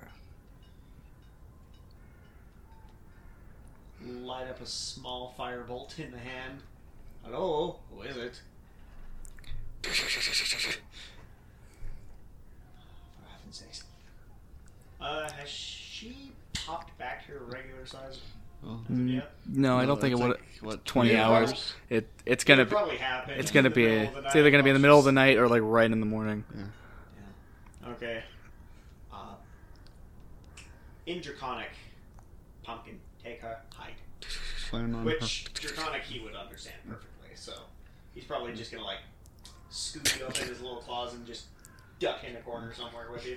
Light up a small firebolt in the hand. Hello? Who is it? Has she popped back to her regular size? No, I don't think it would. Like, 20 hours? It's gonna probably happen. It's gonna be. It's either gonna be in the middle of the night or like right in the morning. Yeah. Okay. In Draconic, Pumpkin, take her, hide. Which Draconic he would understand perfectly. So he's probably just gonna like scoot you up in his little claws and just duck in a corner somewhere with you.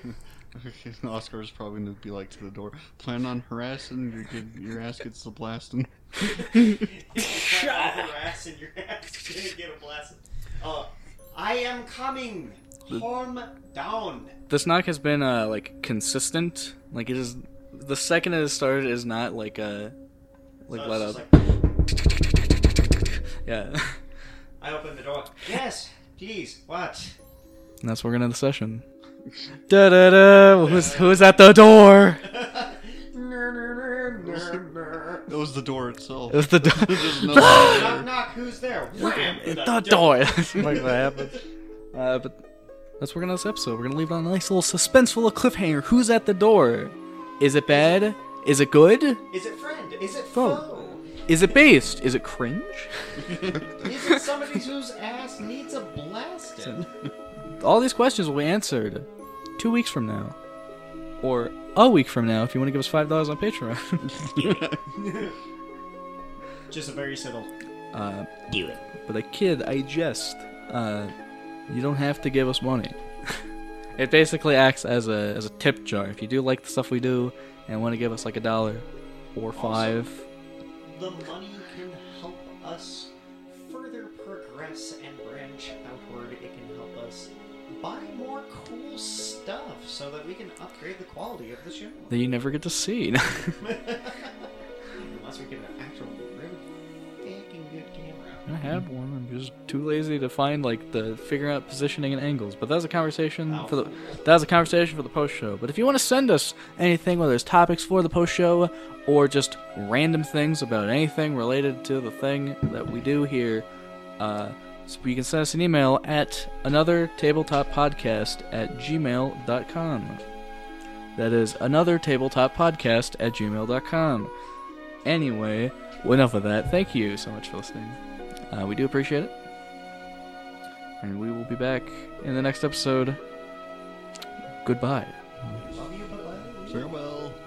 Oscar is probably going to be like to the door. Plan on harassing? Your ass gets the blasting. Plan on harassing? Your ass going to get a blasting. I am coming. Calm down. This knock has been consistent. Like it is. The second it has started is not let up. Yeah. I open the door. Yes. Please. What? And that's where we're going to end the session. Da-da-da! Who's at the door? It was the door itself. It was the door. Knock, knock, who's there? Wham! The door! That's like what happens. But that's what we're going to end this episode. We're going to leave it on a nice little suspenseful cliffhanger. Who's at the door? Is it bad? Is it good? Is it friend? Is it foe? Is it based? Is it cringe? Is it somebody whose ass needs a blasting? All these questions will be answered 2 weeks from now. Or a week from now if you want to give us $5 on Patreon. Just a very subtle. Do it. But I kid, I jest. You don't have to give us money. It basically acts as a tip jar. If you do like the stuff we do and want to give us like $1 or $5. Also, the money can help us further progress and branch outward. It can help us buy more cool stuff so that we can upgrade the quality of the show. That you never get to see. Unless we get an actual really fucking good camera. I had one. I'm just too lazy to find like the figure out positioning and angles. But that was a conversation for the post show. But if you want to send us anything, whether it's topics for the post show or just random things about anything related to the thing that we do here, so you can send us an email at anothertabletopodcast@gmail.com. That is anothertabletopodcast@gmail.com. Anyway, enough of that. Thank you so much for listening. We do appreciate it. And we will be back in the next episode. Goodbye. Farewell.